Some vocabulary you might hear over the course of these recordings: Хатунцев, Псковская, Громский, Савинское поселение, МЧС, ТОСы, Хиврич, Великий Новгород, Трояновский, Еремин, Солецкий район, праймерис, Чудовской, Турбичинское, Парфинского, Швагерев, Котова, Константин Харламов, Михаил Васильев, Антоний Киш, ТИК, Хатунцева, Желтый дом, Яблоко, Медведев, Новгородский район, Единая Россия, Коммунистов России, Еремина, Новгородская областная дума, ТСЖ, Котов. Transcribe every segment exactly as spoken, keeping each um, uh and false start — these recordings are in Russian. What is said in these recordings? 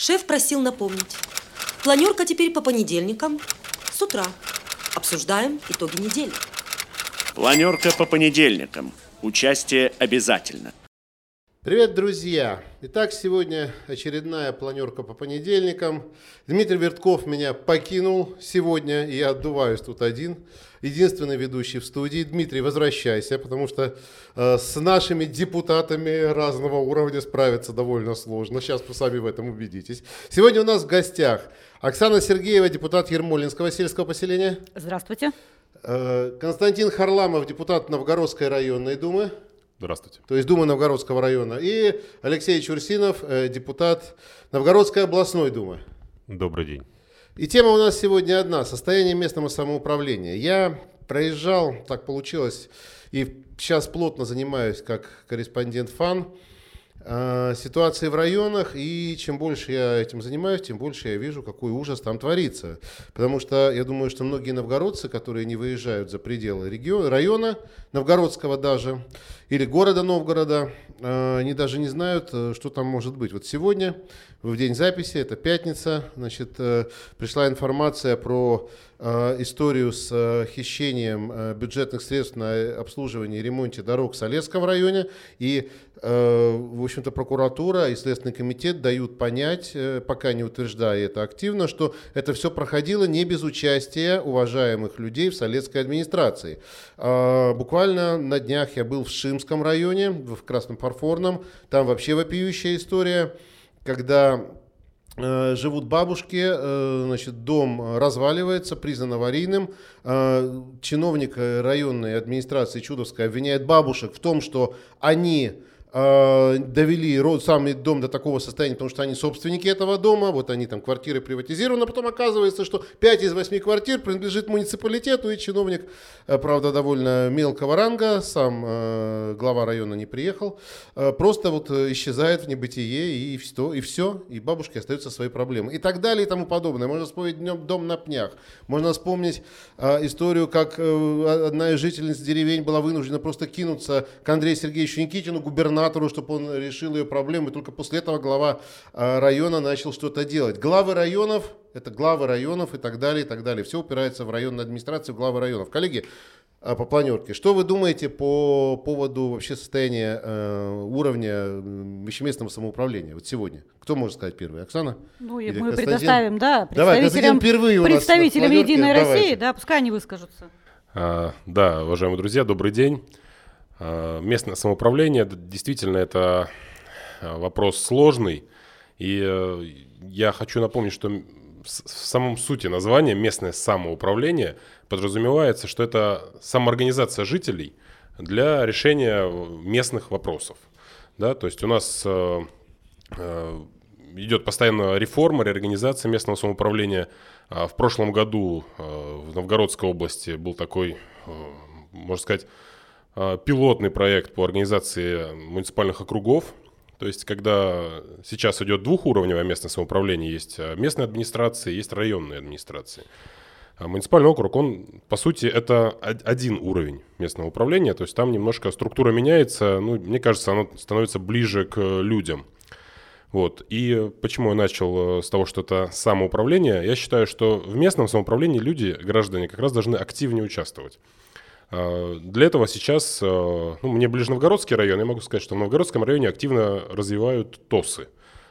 Шеф просил напомнить. Планерка теперь по понедельникам с утра. Обсуждаем итоги недели. Планерка по понедельникам. Участие обязательно. Привет, друзья! Итак, сегодня очередная планерка по понедельникам. Дмитрий Вертков меня покинул сегодня, и я отдуваюсь тут один. Единственный ведущий в студии. Дмитрий, возвращайся, потому что э, с нашими депутатами разного уровня справиться довольно сложно. Сейчас вы сами в этом убедитесь. Сегодня у нас в гостях Оксана Сергеева, депутат Ермолинского сельского поселения. Здравствуйте. Э, Константин Харламов, депутат Новгородской районной думы. Здравствуйте. То есть Дума Новгородского района. И Алексей Чурсинов, депутат Новгородской областной думы. Добрый день. И тема у нас сегодня одна – состояние местного самоуправления. Я проезжал, так получилось, и сейчас плотно занимаюсь как корреспондент ФАН ситуации в районах, и чем больше я этим занимаюсь, тем больше я вижу, какой ужас там творится. Потому что я думаю, что многие новгородцы, которые не выезжают за пределы региона, района, новгородского даже, или города Новгорода, они даже не знают, что там может быть. Вот сегодня, в день записи, это пятница, значит, пришла информация про историю с хищением бюджетных средств на обслуживание и ремонте дорог в Солецком районе. И, в общем-то, прокуратура и Следственный комитет дают понять, пока не утверждая это активно, что это все проходило не без участия уважаемых людей в Солецкой администрации. Буквально на днях я был в Шимском районе, в Краснофарфорном. Там вообще вопиющая история, когда... живут бабушки, значит, дом разваливается, признан аварийным. Чиновник районной администрации Чудовской обвиняет бабушек в том, что они довели сам дом до такого состояния, потому что они собственники этого дома, вот они там квартиры приватизированы, а потом оказывается, что пять из восьми квартир принадлежит муниципалитету, и чиновник, правда, довольно мелкого ранга, сам глава района не приехал, просто вот исчезает в небытие, и все, и, все, и бабушки остаются свои проблемы, и так далее, и тому подобное. Можно вспомнить дом на пнях, можно вспомнить историю, как одна из жительниц деревень была вынуждена просто кинуться к Андрею Сергеевичу Никитину, губернатору, чтобы он решил ее проблемы. И только после этого глава района начал что-то делать. Главы районов, это главы районов и так далее, и так далее. Все упирается в районную администрацию, в главы районов. Коллеги, по планерке, что вы думаете по поводу вообще состояния э, уровня местного самоуправления вот сегодня? Кто может сказать первый? Оксана? Ну, мы Константин? Предоставим, да, представителям, Давай, у представителям у Единой Давайте. России, да, пускай они выскажутся. А, да, уважаемые друзья, добрый день. Местное самоуправление, действительно, это вопрос сложный, и я хочу напомнить, что в самом сути названия местное самоуправление подразумевается, что это самоорганизация жителей для решения местных вопросов. Да, то есть у нас идет постоянно реформа, реорганизация местного самоуправления. В прошлом году в Новгородской области был такой, можно сказать, пилотный проект по организации муниципальных округов. То есть, когда сейчас идет двухуровневое местное самоуправление, есть местные администрации, есть районные администрации. А муниципальный округ, он, по сути, это один уровень местного управления, то есть там немножко структура меняется, ну, мне кажется, она становится ближе к людям. Вот. И почему я начал с того, что это самоуправление? Я считаю, что в местном самоуправлении люди, граждане, как раз должны активнее участвовать. Для этого сейчас, ну, мне ближе Новгородский район, я могу сказать, что в Новгородском районе активно развивают ТОСы.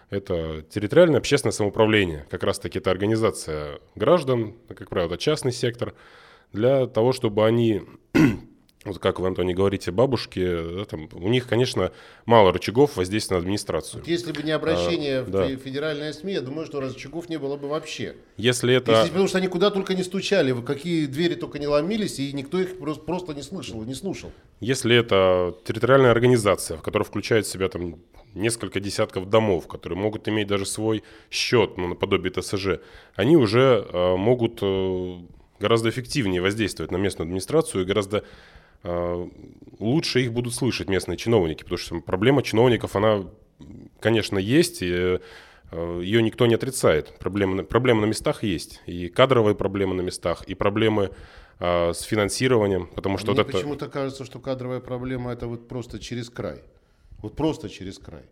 Это территориальное общественное самоуправление, как раз-таки это организация граждан, как правило, частный сектор, для того, чтобы они, вот как вы, Антоний, говорите, бабушки, да, там, у них, конечно, мало рычагов воздействия на администрацию. Вот если бы не обращение а, в да. федеральные СМИ, я думаю, что рычагов не было бы вообще. Если это... Если, потому что они куда только не стучали, в какие двери только не ломились, и никто их просто не слышал, не слушал. Если это территориальная организация, в которой включает в себя там, несколько десятков домов, которые могут иметь даже свой счет, ну, наподобие ТСЖ, они уже э, могут э, гораздо эффективнее воздействовать на местную администрацию и гораздо лучше их будут слышать местные чиновники, потому что проблема чиновников, она, конечно, есть, и ее никто не отрицает. Проблемы, проблемы на местах есть, и кадровые проблемы на местах, и проблемы а, с финансированием. Потому что Мне вот почему-то это... кажется, что кадровая проблема – это вот просто через край. Вот просто через край.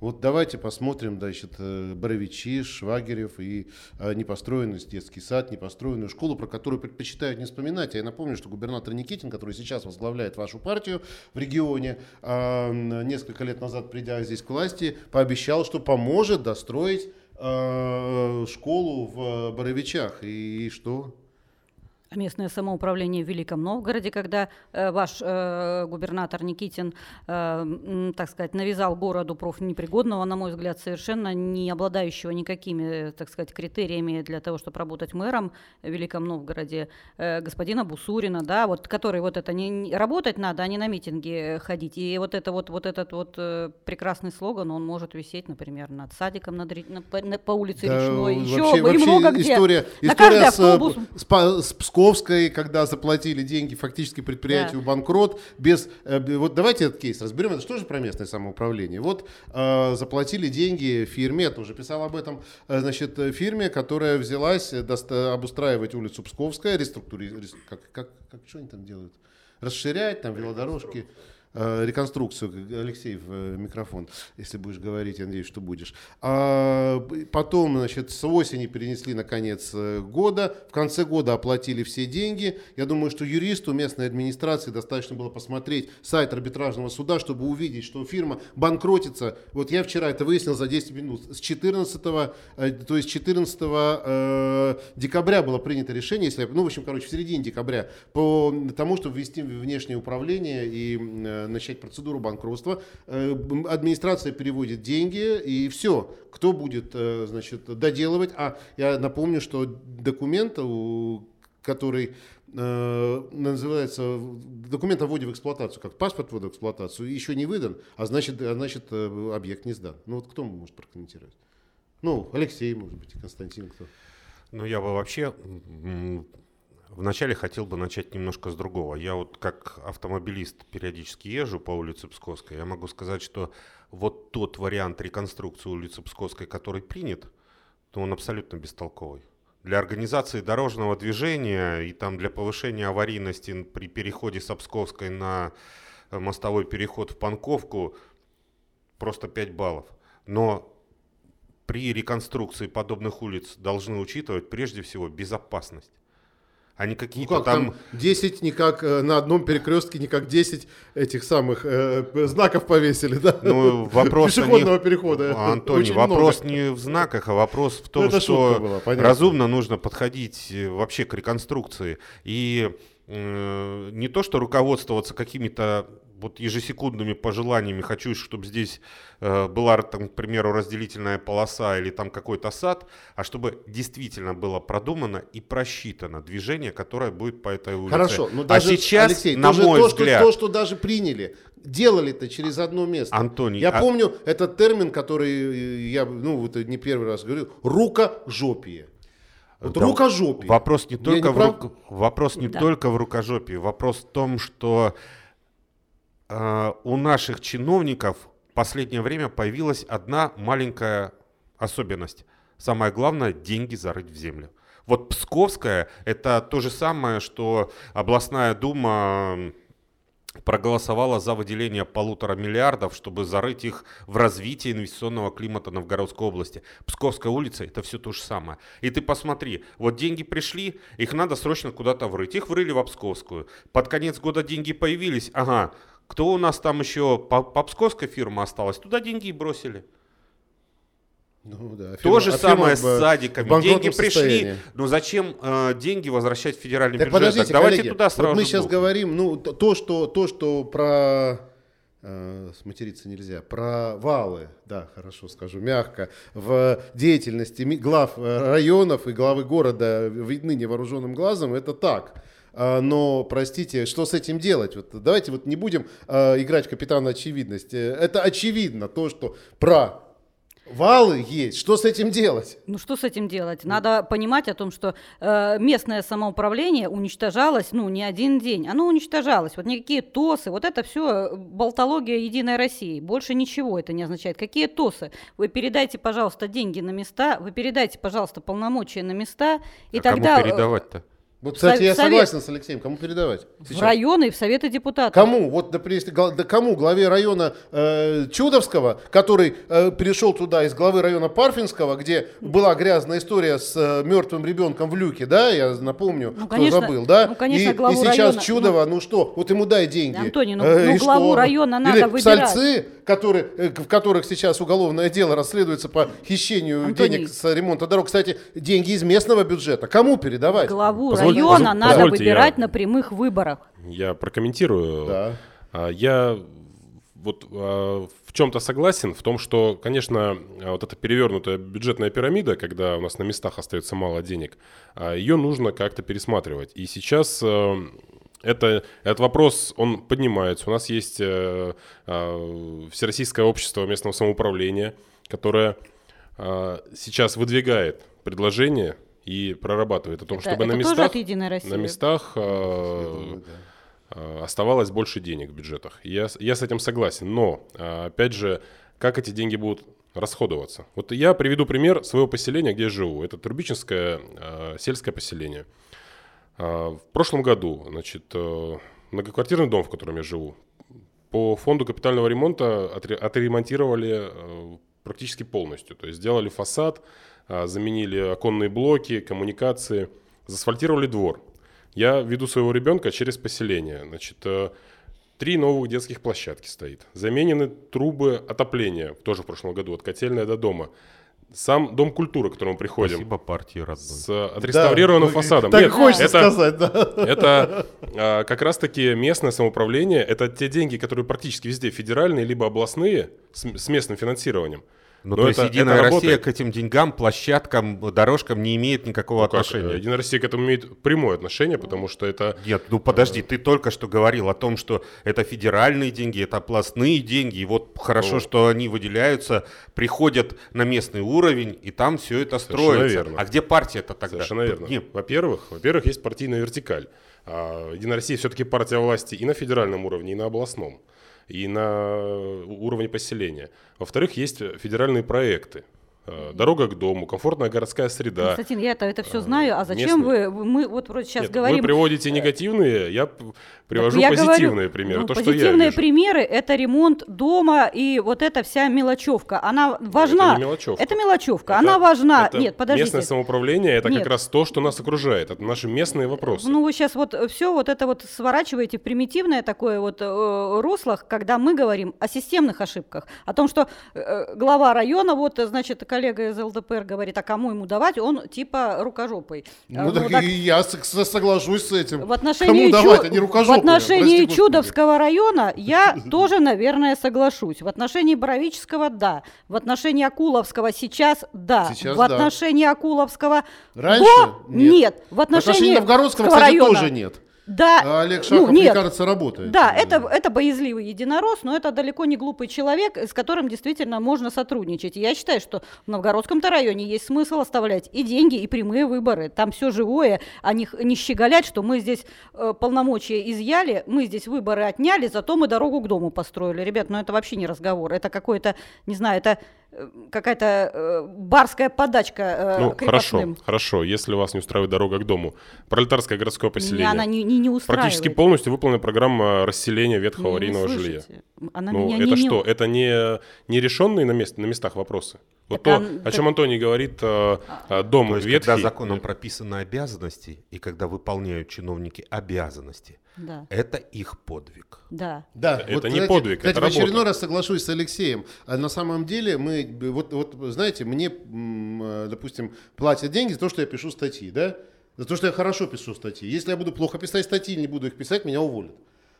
Вот давайте посмотрим, значит, Боровичи, Швагерев и непостроенный детский сад, непостроенную школу, про которую предпочитают не вспоминать. Я напомню, что губернатор Никитин, который сейчас возглавляет вашу партию в регионе, несколько лет назад, придя здесь к власти, пообещал, что поможет достроить школу в Боровичах. И что? Местное самоуправление в Великом Новгороде, когда э, ваш э, губернатор Никитин, э, так сказать, навязал городу профнепригодного, на мой взгляд, совершенно не обладающего никакими, так сказать, критериями для того, чтобы работать мэром в Великом Новгороде, э, господина Бусурина, да, вот, который вот это не работать надо, а не на митинги ходить. И вот это вот, вот этот вот э, прекрасный слоган, он может висеть, например, над садиком, над, на, на, по улице да, Речной, вообще, еще вообще и много где. История, на каждый автобус. С, с Псковской, когда заплатили деньги фактически предприятию да. банкрот, без э, вот давайте этот кейс разберем, это же тоже про местное самоуправление. Вот э, заплатили деньги фирме, это уже писал об этом, э, значит, фирме, которая взялась доста- обустраивать улицу Псковская, реструктуризировать, реструк- как, как, как что они там делают, расширять там велодорожки. Реконструкцию, Алексей, в микрофон, если будешь говорить, я надеюсь, что будешь. А потом, значит, с осени перенесли на конец года, в конце года оплатили все деньги. Я думаю, что юристу местной администрации достаточно было посмотреть сайт арбитражного суда, чтобы увидеть, что фирма банкротится. Вот я вчера это выяснил за десять минут. С четырнадцатого, то есть четырнадцатого э, декабря было принято решение, если, ну, в общем, короче, в середине декабря, по тому, чтобы ввести внешнее управление и начать процедуру банкротства. Администрация переводит деньги, и все. Кто будет, значит, доделывать? А я напомню, что документ, который называется документ о вводе в эксплуатацию, как паспорт ввода в эксплуатацию, еще не выдан, а значит, а значит объект не сдан. Ну вот кто может прокомментировать? Ну, Алексей, может быть, Константин, кто? Ну, я бы вообще... Вначале хотел бы начать немножко с другого. Я вот как автомобилист периодически езжу по улице Псковской. Я могу сказать, что вот тот вариант реконструкции улицы Псковской, который принят, то он абсолютно бестолковый. Для организации дорожного движения и там для повышения аварийности при переходе с Псковской на мостовой переход в Панковку просто пять баллов. Но при реконструкции подобных улиц должны учитывать прежде всего безопасность. А не какие-то, ну, как там... там десять никак э, на одном перекрестке никак десять этих самых э, знаков повесили, да? Ну, вопрос пешеходного не... перехода. Антоний, вопрос много. Не в знаках, а вопрос в том, ну, что была, разумно нужно подходить вообще к реконструкции. И э, не то, что руководствоваться какими-то вот ежесекундными пожеланиями. Хочу, чтобы здесь э, была, там, к примеру, разделительная полоса или там какой-то сад, а чтобы действительно было продумано и просчитано движение, которое будет по этой улице. Хорошо, но даже, а сейчас, Алексей, на мой то, взгляд... Что, то, что даже приняли, делали-то через одно место. Антоний, я а... помню этот термин, который я, ну, не первый раз говорю, рукожопие. Вот да, рукожопие. Вопрос не, только, не, в прав... ру... вопрос не да. только в рукожопии, вопрос в том, что... Uh, у наших чиновников в последнее время появилась одна маленькая особенность. Самое главное – деньги зарыть в землю. Вот Псковская – это то же самое, что областная дума проголосовала за выделение полутора миллиардов, чтобы зарыть их в развитие инвестиционного климата Новгородской области. Псковская улица – это все то же самое. И ты посмотри, вот деньги пришли, их надо срочно куда-то врыть. Их врыли в Псковскую. Под конец года деньги появились, ага. Кто у нас там еще, по Псковской фирма осталась, туда деньги и бросили. Ну, да, фирма, то же а самое с садиками. Деньги пришли, состоянии. Но зачем э, деньги возвращать в федеральный так бюджет? Подождите, так, давайте коллеги, туда сразу. Вот мы сейчас бухнем. Говорим, ну, то, что, то, что про... сматериться нельзя, провалы, да, хорошо скажу, мягко, в деятельности глав районов и главы города видны невооруженным глазом, это так. Но, простите, что с этим делать? Вот давайте вот не будем э, играть в капитана очевидность. Это очевидно то, что про... Валы есть. Что с этим делать? Ну, что с этим делать? Надо понимать о том, что э, местное самоуправление уничтожалось, ну, не один день. Оно уничтожалось. Вот никакие ТОСы. Вот это все болтология Единой России. Больше ничего это не означает. Какие ТОСы? Вы передайте, пожалуйста, деньги на места, вы передайте, пожалуйста, полномочия на места. И а тогда... кому передавать-то? Вот, кстати, я совет... согласен с Алексеем, кому передавать? Сейчас? В районы и в Советы депутатов. Кому? Вот, да, да кому? Главе района э, Чудовского, который э, перешел туда из главы района Парфинского, где была грязная история с э, мертвым ребенком в люке, да, я напомню, ну, конечно, кто забыл, да? Ну, конечно, и, главу и сейчас района... Чудово, ну, ну что, вот ему дай деньги. Антоний, ну, э, ну главу что? Района надо Или выбирать. Сальцы, которые, э, в которых сейчас уголовное дело расследуется по хищению Антоний. денег с ремонта дорог. Кстати, деньги из местного бюджета. Кому передавать? Главу Позволь... района надо Позвольте, выбирать я, на прямых выборах. Я прокомментирую. Да. Я вот в чем-то согласен в том, что, конечно, вот эта перевернутая бюджетная пирамида, когда у нас на местах остается мало денег, ее нужно как-то пересматривать. И сейчас это, этот вопрос, он поднимается. У нас есть Всероссийское общество местного самоуправления, которое сейчас выдвигает предложение и прорабатывает о том, это, чтобы это на местах, на местах э, э, оставалось больше денег в бюджетах. Я, я с этим согласен, но, опять же, как эти деньги будут расходоваться? Вот я приведу пример своего поселения, где я живу. Это Турбичинское э, сельское поселение. Э, в прошлом году, значит, э, многоквартирный дом, в котором я живу, по фонду капитального ремонта отре- отремонтировали э, практически полностью. То есть сделали фасад, заменили оконные блоки, коммуникации, заасфальтировали двор. Я веду своего ребенка через поселение. Значит, три новых детских площадки стоит. Заменены трубы отопления, тоже в прошлом году, от котельной до дома. Сам дом культуры, к которому приходим. Спасибо партии родной. С отреставрированным да, фасадом. Так Нет, хочется это, сказать, да. Это а, как раз-таки местное самоуправление. Это те деньги, которые практически везде федеральные, либо областные, с, с местным финансированием. Но, Но то это, есть Единая Россия работает. К этим деньгам, площадкам, дорожкам не имеет никакого ну, отношения. Как? Единая Россия к этому имеет прямое отношение, потому что это... Нет, ну подожди, ты только что говорил о том, что это федеральные деньги, это областные деньги, и вот хорошо, ну, что они выделяются, приходят на местный уровень, и там все это строится. Верно. А где партия-то тогда? Совершенно верно. Нет. Во-первых, во-первых, есть партийная вертикаль. А Единая Россия все-таки партия власти и на федеральном уровне, и на областном, и на уровне поселения. Во-вторых, есть федеральные проекты. Дорога к дому, комфортная городская среда. Константин, я это, это все знаю, а зачем местные... вы, мы вот вроде сейчас Нет, говорим... Вы приводите негативные, я привожу я позитивные говорю, примеры, ну, то, позитивные что я вижу. Примеры — это ремонт дома и вот эта вся мелочевка, она важна. Это не мелочевка. Это мелочевка, это, она важна. Это Нет, подождите. Местное самоуправление — это Нет. как раз то, что нас окружает, это наши местные вопросы. Ну, вы сейчас вот все вот это вот сворачиваете в примитивное такое вот э, руслах, когда мы говорим о системных ошибках, о том, что э, глава района, вот, значит, коллега из ЛДПР говорит, а кому ему давать, он типа рукожопый. Ну, ну так, так и я соглашусь с этим. В отношении, кому давать, чу... а не рукожопый, в отношении Чудовского района я тоже, наверное, соглашусь. В отношении Боровического – да. В отношении Акуловского сейчас – да. Сейчас в отношении да. Акуловского Раньше? – нет. нет. В отношении, в отношении Новгородского, кстати, района... тоже нет. Да, а Олег Шахов, ну, мне кажется, работает. Да, это, это боязливый единорос, но это далеко не глупый человек, с которым действительно можно сотрудничать. И я считаю, что в Новгородском-то районе есть смысл оставлять и деньги, и прямые выборы. Там все живое, а не, не щеголять, что мы здесь э, полномочия изъяли, мы здесь выборы отняли, зато мы дорогу к дому построили. Ребят, ну это вообще не разговор, это какое-то, не знаю, это... какая-то барская подачка ну, крепостным. Хорошо, хорошо, если вас не устраивает дорога к дому. Пролетарское городское поселение. Она не, не, не устраивает. Практически полностью выполнена программа расселения ветхого ну, аварийного жилья. Она ну, меня это не, что? Не... Это не, не решенные на, мест, на местах вопросы? Вот так, то, а, о чем так... Антоний говорит, а, а, дом то есть, ветхий. Когда законом прописаны обязанности, и когда выполняют чиновники обязанности, да. Это их подвиг. Да. Да. Это вот, не знаете, подвиг, знаете, это работа. В очередной раз соглашусь с Алексеем. А на самом деле мы, вот, вот знаете, мне, допустим, платят деньги за то, что я пишу статьи, да? За то, что я хорошо пишу статьи. Если я буду плохо писать статьи, не буду их писать, меня уволят.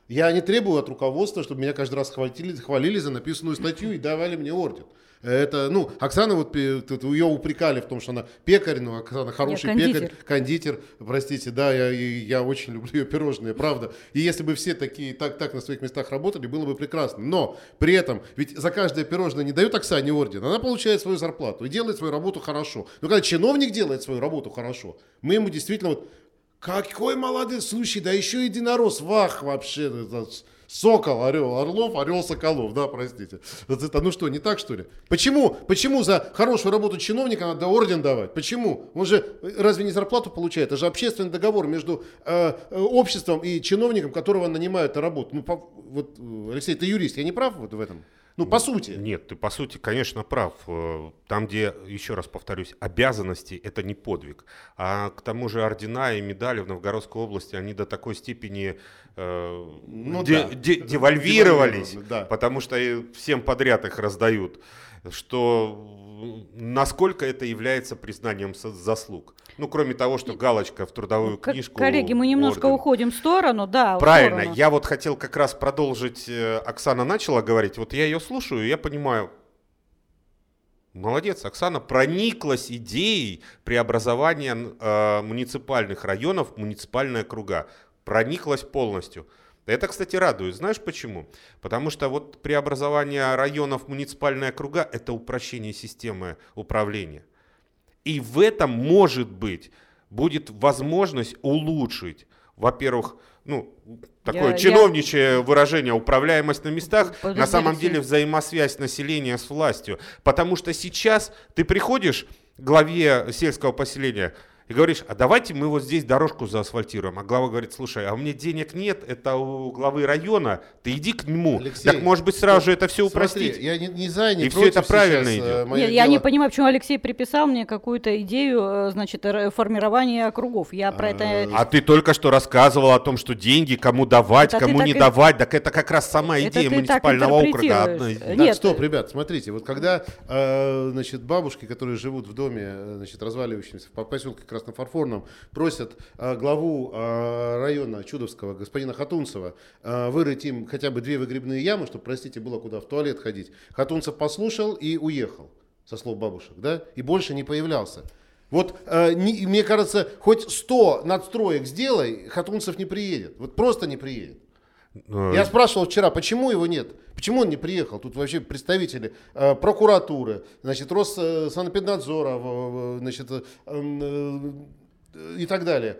Я не требую от руководства, чтобы меня каждый раз хватили, хвалили за написанную статью и давали мне орден. Это, ну, Оксана, вот ее упрекали в том, что она пекарь, но Оксана хороший я кондитер. пекарь, кондитер, простите, да, я, я очень люблю ее пирожные, правда. И если бы все такие так, так на своих местах работали, было бы прекрасно. Но при этом, ведь за каждое пирожное не дают Оксане орден, она получает свою зарплату и делает свою работу хорошо. Но когда чиновник делает свою работу хорошо, мы ему действительно вот, какой молодец, слушай, да еще единорос, вах, вообще, Сокол, Орел, Орлов, Орел, Соколов, да, простите. Это, ну что, не так, что ли? Почему, почему за хорошую работу чиновника надо орден давать? Почему? Он же разве не зарплату получает? Это же общественный договор между э, обществом и чиновником, которого нанимают на работу. Ну, по, вот, Алексей, ты юрист, я не прав вот в этом? Ну, по сути. Нет, ты по сути, конечно, прав. Там, где, еще раз повторюсь, обязанности – это не подвиг. А к тому же ордена и медали в Новгородской области, они до такой степени э, ну, де- да. де- девальвировались, да. потому что всем подряд их раздают, что насколько это является признанием заслуг. Ну, кроме того, что галочка в трудовую К- книжку. Коллеги, мы немножко орден. уходим в сторону, да. Правильно, в сторону. Я вот хотел как раз продолжить. Оксана начала говорить, вот я ее слушаю, я понимаю. Молодец, Оксана прониклась идеей преобразования э, муниципальных районов, муниципальные округа. Прониклась полностью. Это, кстати, радует. Знаешь почему? Потому что вот преобразование районов, муниципальные округа – это упрощение системы управления. И в этом, может быть, будет возможность улучшить, во-первых, ну, такое я, чиновничье я... выражение, управляемость на местах, Подожди, на самом Алексей. деле взаимосвязь населения с властью. Потому что сейчас ты приходишь к главе сельского поселения и говоришь, а давайте мы вот здесь дорожку заасфальтируем. А глава говорит, слушай, а у меня денег нет, это у главы района, ты иди к нему. Алексей, так может быть сразу же это все упростить. Смотри, я не, не за, не и все это правильно идет. Нет, я не понимаю, почему Алексей приписал мне какую-то идею, значит, формирования округов. Я про а, это... а ты только что рассказывал о том, что деньги кому давать, это кому не давать. И... Так это как раз сама идея муниципального округа. Так, нет. Стоп, ребят, смотрите, вот когда э, значит, бабушки, которые живут в доме, значит, разваливающемся в поселке Краснофарфорном, просят э, главу э, района Чудовского, господина Хатунцева, э, вырыть им хотя бы две выгребные ямы, чтобы, простите, было куда в туалет ходить. Хатунцев послушал и уехал, со слов бабушек, да, и больше не появлялся. Вот, э, не, мне кажется, хоть сто надстроек сделай, Хатунцев не приедет, вот просто не приедет. Я спрашивал вчера, почему его нет, почему он не приехал. Тут вообще представители э, прокуратуры, значит, Россанэпиднадзора, э, значит, э, э, и так далее.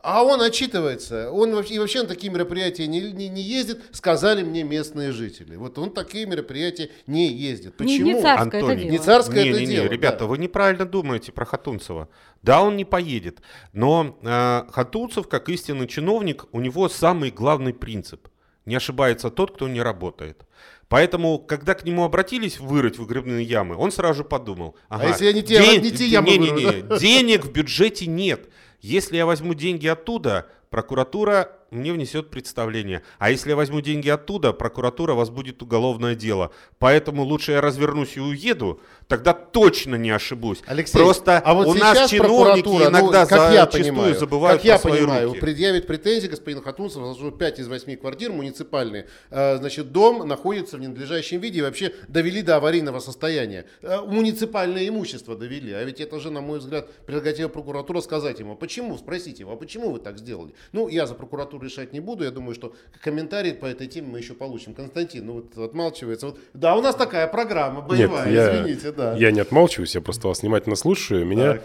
А он отчитывается, он вообще, и вообще на такие мероприятия не, не, не ездит, сказали мне местные жители. Вот он такие мероприятия не ездит. Почему? Не, не царское Антоний, это дело. Не царское не, это не, дело. Не, ребята, да. Вы неправильно думаете про Хатунцева. Да, он не поедет, но э, Хатунцев, как истинный чиновник, у него самый главный принцип. Не ошибается тот, кто не работает. Поэтому, когда к нему обратились вырыть выгребные ямы, он сразу же подумал. Ага, а если я не те, день, не те ямы не, не, не, денег в бюджете нет. Если я возьму деньги оттуда, прокуратура мне внесет представление. А если я возьму деньги оттуда, прокуратура возбудит уголовное дело. Поэтому лучше я развернусь и уеду, тогда точно не ошибусь. Алексей, просто а вот у нас чиновники иногда ну, как зачастую понимаю, забывают как про свои понимаю, руки. Предъявит претензии господин Хатунцев, что пять из восьми квартир муниципальные, значит, дом находится в ненадлежащем виде и вообще довели до аварийного состояния. Муниципальное имущество довели, а ведь это же, на мой взгляд, прерогатива прокуратуры сказать ему, почему, спросите его, а почему вы так сделали? Ну, я за прокуратуру решать не буду. Я думаю, что комментарии по этой теме мы еще получим. Константин, ну вот отмалчивается. Вот, да, у нас такая программа боевая, Нет, я, извините. Да. Я не отмалчиваюсь, я просто вас внимательно слушаю. Меня...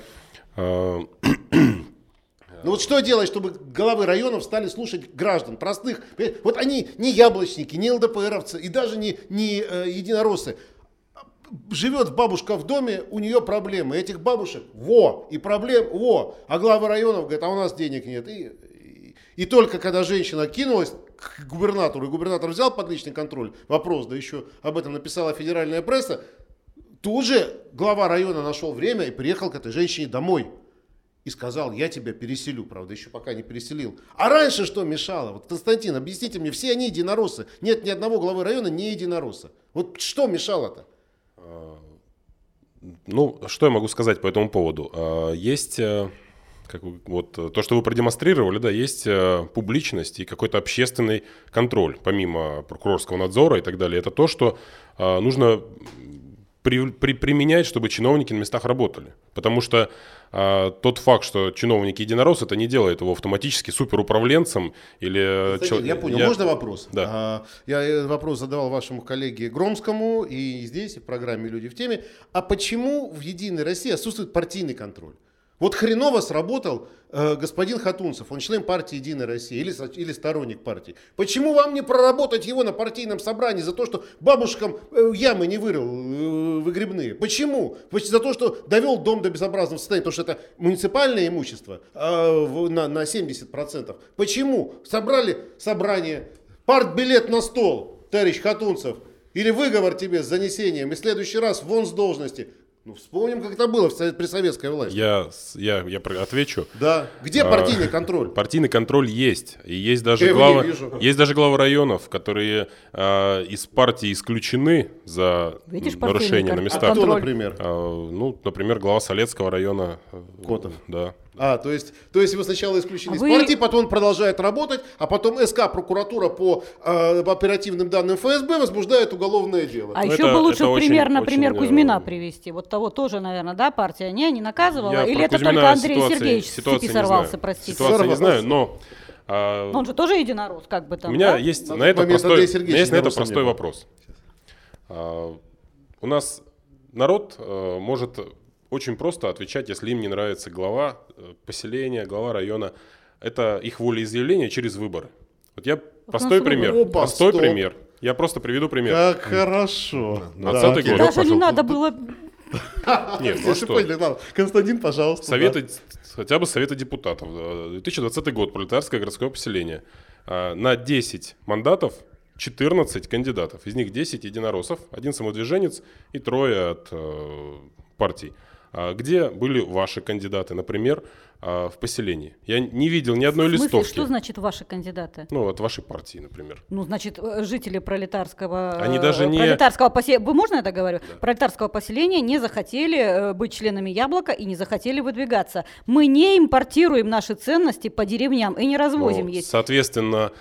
Э- Ну вот что делать, чтобы головы районов стали слушать граждан, простых? Вот они не яблочники, не ЛДПРовцы и даже не, не э, единороссы. Живет бабушка в доме, у нее проблемы. Этих бабушек во, и проблем во. А главы районов говорят, а у нас денег нет. И... И только когда женщина кинулась к губернатору, и губернатор взял под личный контроль, вопрос, да еще об этом написала федеральная пресса, тут же глава района нашел время и приехал к этой женщине домой. И сказал, я тебя переселю, правда, еще пока не переселил. А раньше что мешало? Вот, Константин, объясните мне, все они единороссы. Нет ни одного главы района не единоросса. Вот что мешало-то? Ну, что я могу сказать по этому поводу? Есть... Как, вот, то, что вы продемонстрировали, да, есть э, публичность и какой-то общественный контроль, помимо прокурорского надзора и так далее. Это то, что э, нужно при, при, применять, чтобы чиновники на местах работали. Потому что э, тот факт, что чиновники единороссы, это не делает его автоматически суперуправленцем. Или, Кстати, чел... Я понял, я... можно вопрос? Да. А, я вопрос задавал вашему коллеге Громскому и здесь, в программе «Люди в теме». А почему в «Единой России» отсутствует партийный контроль? Вот хреново сработал э, господин Хатунцев, он член партии «Единая Россия» или, или сторонник партии. Почему вам не проработать его на партийном собрании за то, что бабушкам э, ямы не вырыл э, выгребные? Почему? За то, что довел дом до безобразного состояния, потому что это муниципальное имущество э, в, на, на семьдесят процентов. Почему? Собрали собрание, партбилет на стол, товарищ Хатунцев, или выговор тебе с занесением, и в следующий раз вон с должности. Ну, вспомним, как это было в, при советской власти. Я, я, я отвечу. Да. Где партийный а, контроль? Партийный контроль есть. И есть даже, главы, есть даже главы районов, которые а, из партии исключены за Видишь, нарушение на местах. А кто, например? А, ну, например, глава Солецкого района. Котов. Да. А, то есть, то есть его сначала исключили а из вы... партии, потом он продолжает работать, а потом СК, прокуратура по э, оперативным данным ФСБ возбуждает уголовное дело. А Но еще это, бы лучше пример, очень, например, очень... Кузьмина привести. Вот того тоже, наверное, да, партия не, не наказывала? Я Или это Кузьмина только Андрей ситуации, Сергеевич ситуации в цепи сорвался, простите? Ситуацию не знаю, но... А... но он же тоже единорос, как бы там, У меня да? есть на, на это простой, есть на это простой вопрос. А, у нас народ а, может... Очень просто отвечать, если им не нравится глава поселения, глава района. Это их волеизъявление через выборы. Вот я вот простой пример. Опа, простой стоп. пример. Я просто приведу пример. Как хорошо. двадцатый да. год. Даже не надо было... Нет, ну что? Константин, пожалуйста. Советы, хотя бы советы депутатов. две тысячи двадцатый год, Пролетарское городское поселение. На десять мандатов четырнадцать кандидатов. Из них десять единороссов, один самодвиженец и трое от партий. Где были ваши кандидаты, например, в поселении? Я не видел ни одной в смысле, листовки. Что значит ваши кандидаты? Ну, от вашей партии, например. Ну, значит, жители пролетарского, Они даже не... пролетарского поселения... Можно я так говорю? Да. Пролетарского поселения не захотели быть членами «Яблока» и не захотели выдвигаться. Мы не импортируем наши ценности по деревням и не развозим ну, есть. Соответственно,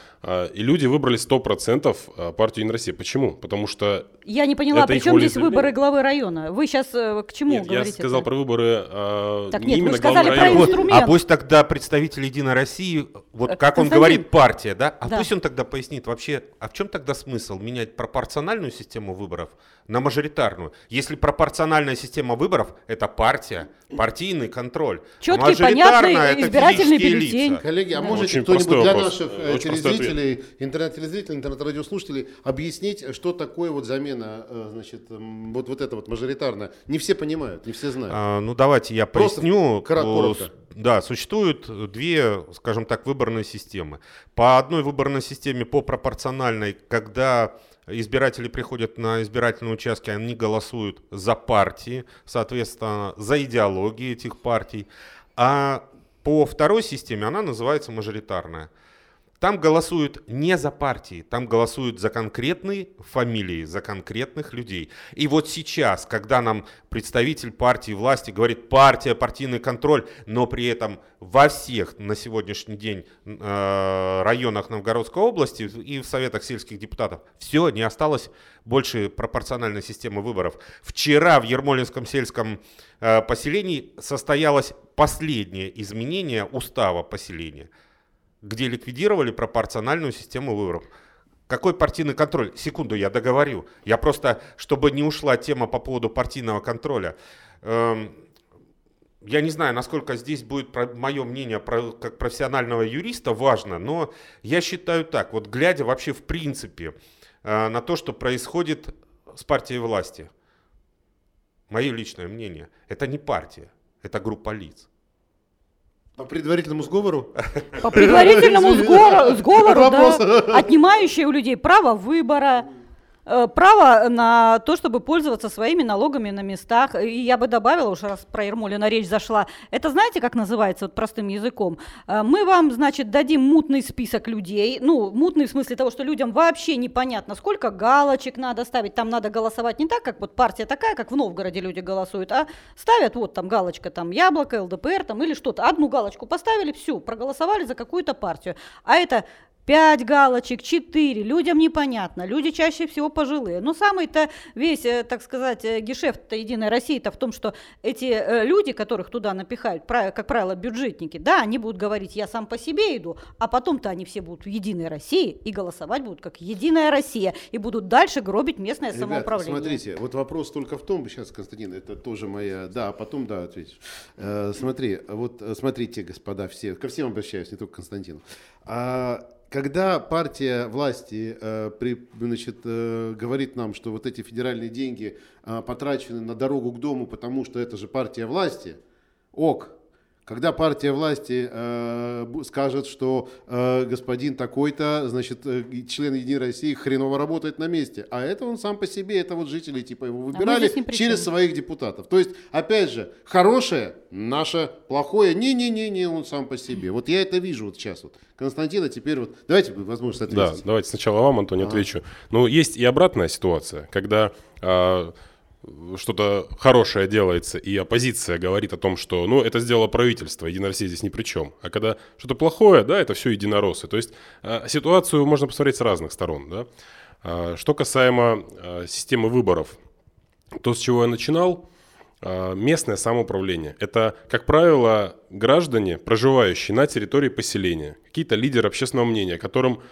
и люди выбрали сто процентов партию «Единая Россия». Почему? Потому что... Я не поняла, при чем здесь выборы главы района? Вы сейчас к чему Нет, говорите? Я сказал это? про выборы э, так, не нет, именно главы района. А пусть тогда представитель «Единой России», вот как он говорит, партия, да? А да. пусть он тогда пояснит вообще, а в чем тогда смысл менять пропорциональную систему выборов на мажоритарную? Если пропорциональная система выборов – это партия, партийный контроль. Четкий, понятный избирательный бюллетень. Коллеги, а да. можете кто-нибудь для наших телезрителей, интернет-телезрителей, интернет-радиослушателей объяснить, что такое вот замена, значит, вот, вот это вот мажоритарная? Не все понимают, не все знают. А, ну давайте я поясню. Просто коротко. Да, существуют две, скажем так, выборные системы. По одной выборной системе, по пропорциональной, когда избиратели приходят на избирательные участки, они голосуют за партии, соответственно, за идеологии этих партий. А по второй системе, она называется мажоритарная. Там голосуют не за партии, там голосуют за конкретные фамилии, за конкретных людей. И вот сейчас, когда нам представитель партии власти говорит партия, партийный контроль, но при этом во всех на сегодняшний день э, районах Новгородской области и в советах сельских депутатов все, не осталось больше пропорциональной системы выборов. Вчера в Ермолинском сельском э, поселении состоялось последнее изменение устава поселения, где ликвидировали пропорциональную систему выборов. Какой партийный контроль? Секунду, я договорю. Я просто, чтобы не ушла тема по поводу партийного контроля. Эм, я не знаю, насколько здесь будет про, мое мнение про, как профессионального юриста важно, но я считаю так, вот глядя вообще в принципе э, на то, что происходит с партией власти, мое личное мнение, это не партия, это группа лиц. По предварительному сговору? По предварительному сговору, сговору да, отнимающие у людей право выбора, право на то, чтобы пользоваться своими налогами на местах. И я бы добавила, уж раз про Ермолина речь зашла, это знаете, как называется вот простым языком? Мы вам, значит, дадим мутный список людей, ну, мутный в смысле того, что людям вообще непонятно, сколько галочек надо ставить, там надо голосовать не так, как вот партия такая, как в Новгороде люди голосуют, а ставят вот там галочка, там Яблоко, ЛДПР там или что-то, одну галочку поставили, все, проголосовали за какую-то партию, а это... пять галочек, четыре. Людям непонятно. Люди чаще всего пожилые. Но самый-то весь, так сказать, гешефт Единой России-то в том, что эти люди, которых туда напихают, как правило, бюджетники, да, они будут говорить, я сам по себе иду, а потом-то они все будут в Единой России и голосовать будут как Единая Россия и будут дальше гробить местное Ребята, самоуправление. Смотрите, вот вопрос только в том, сейчас, Константин, это тоже моя, да, а потом, да, ответишь. Э, смотри, вот смотрите, господа, все, ко всем обращаюсь, не только к Константину. А, когда партия власти э, при, значит, э, говорит нам, что вот эти федеральные деньги э, потрачены на дорогу к дому, потому что это же партия власти, ок. Когда партия власти э, скажет, что э, господин такой-то, значит, член Единой России, хреново работает на месте, а это он сам по себе, это вот жители типа его выбирали а через своих депутатов. То есть, опять же, хорошее наше, плохое, не-не-не-не, он сам по себе. Вот я это вижу вот сейчас. Вот. Константин, а теперь вот давайте возможность ответить. Да, давайте сначала вам, Антоний, отвечу. Ну, есть и обратная ситуация, когда... Э, что-то хорошее делается, и оппозиция говорит о том, что, ну, это сделало правительство, Единая Россия здесь ни при чем. А когда что-то плохое, да, это все единороссы. То есть э, ситуацию можно посмотреть с разных сторон, да. Э, что касаемо э, системы выборов, то, с чего я начинал, э, местное самоуправление. Это, как правило, граждане, проживающие на территории поселения, какие-то лидеры общественного мнения, которым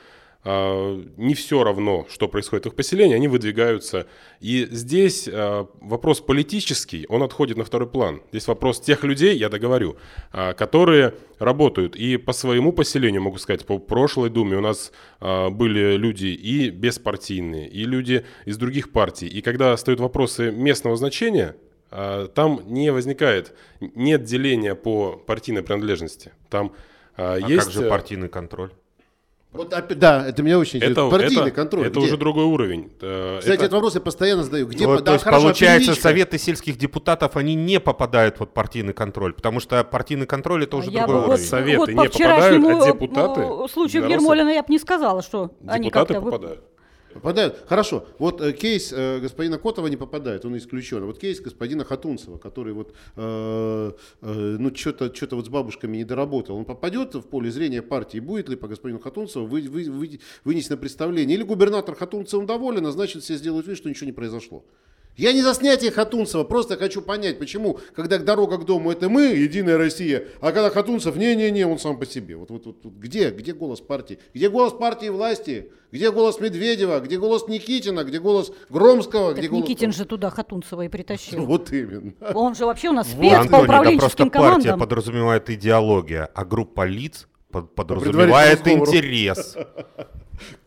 не все равно, что происходит в их поселении, они выдвигаются. И здесь вопрос политический, он отходит на второй план. Здесь вопрос тех людей, я договорю, которые работают и по своему поселению, могу сказать, по прошлой думе у нас были люди и беспартийные, и люди из других партий. И когда встают вопросы местного значения, там не возникает, нет деления по партийной принадлежности. Там а есть... как же партийный контроль? Вот, да, это меня очень интересует. Партийный это, контроль. Это где? Уже другой уровень. Кстати, этот вопрос я постоянно задаю. Где вот, по, да, то есть получается, оприличка. Советы сельских депутатов, они не попадают под партийный контроль, потому что партийный контроль это уже я другой уровень. Вот, советы вот не по попадают, а депутаты... По случаю Ермолина я бы не сказала, что депутаты они как-то... попадают. Попадают. Хорошо. Вот э, кейс э, господина Котова не попадает, он исключен. Вот кейс господина Хатунцева, который вот, э, э, ну, что-то, что-то вот с бабушками не доработал. Он попадет в поле зрения партии? Будет ли по господину Хатунцеву вы, вы, вы, вынесено представление? Или губернатор Хатунцевым доволен, а значит все сделают вид, что ничего не произошло? Я не за снятие Хатунцева, просто хочу понять, почему, когда дорога к дому это мы, Единая Россия, а когда Хатунцев, не-не-не, он сам по себе. Вот, вот, вот, вот где, где голос партии? Где голос партии власти? Где голос Медведева? Где голос Никитина? Где голос Громского? Где голос... Никитин же туда Хатунцева и притащил. Вот именно. Он же вообще у нас спец вот, по управленческим командам. Да просто партия подразумевает идеология, а группа лиц подразумевает интерес.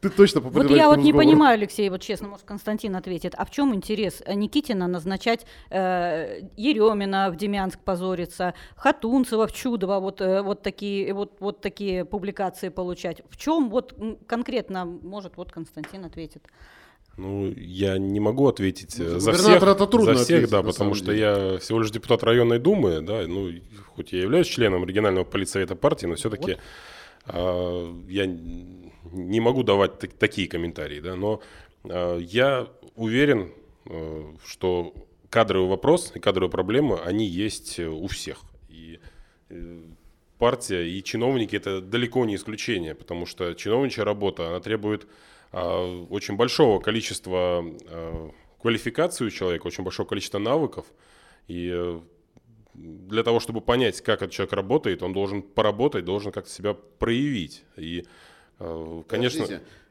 Ты точно попадаешь. Вот я вот не понимаю, Алексей, вот честно, может, Константин ответит, а в чем интерес Никитина назначать э, Еремина в Демянск позориться, Хатунцева в Чудово, вот, э, вот, такие, вот, вот такие публикации получать? В чем вот конкретно, может, вот Константин ответит. Ну, я не могу ответить ну, за всех, за всех, да, потому что я всего лишь депутат районной думы, да, ну, хоть я являюсь членом регионального политсовета партии, но все-таки вот. э, я... не могу давать так, такие комментарии, да, но э, я уверен, э, что кадровый вопрос и кадровые проблемы, они есть у всех. И э, партия, и чиновники – это далеко не исключение, потому что чиновничья работа, она требует э, очень большого количества э, квалификации у человека, очень большого количества навыков. И э, для того, чтобы понять, как этот человек работает, он должен поработать, должен как-то себя проявить. И конечно.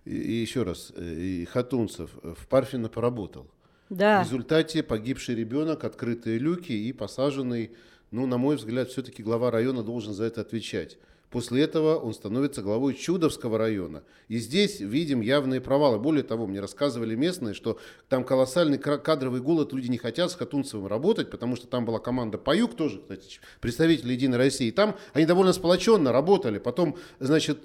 И, и еще раз, и Хатунцев в Парфино поработал. Да. В результате погибший ребенок, открытые люки и посаженный, ну, на мой взгляд, все-таки глава района должен за это отвечать. После этого он становится главой Чудовского района. И здесь видим явные провалы. Более того, мне рассказывали местные, что там колоссальный кадровый голод, люди не хотят с Хатунцевым работать, потому что там была команда «Паюк» тоже, кстати, представители «Единой России». И там они довольно сплоченно работали. Потом, значит,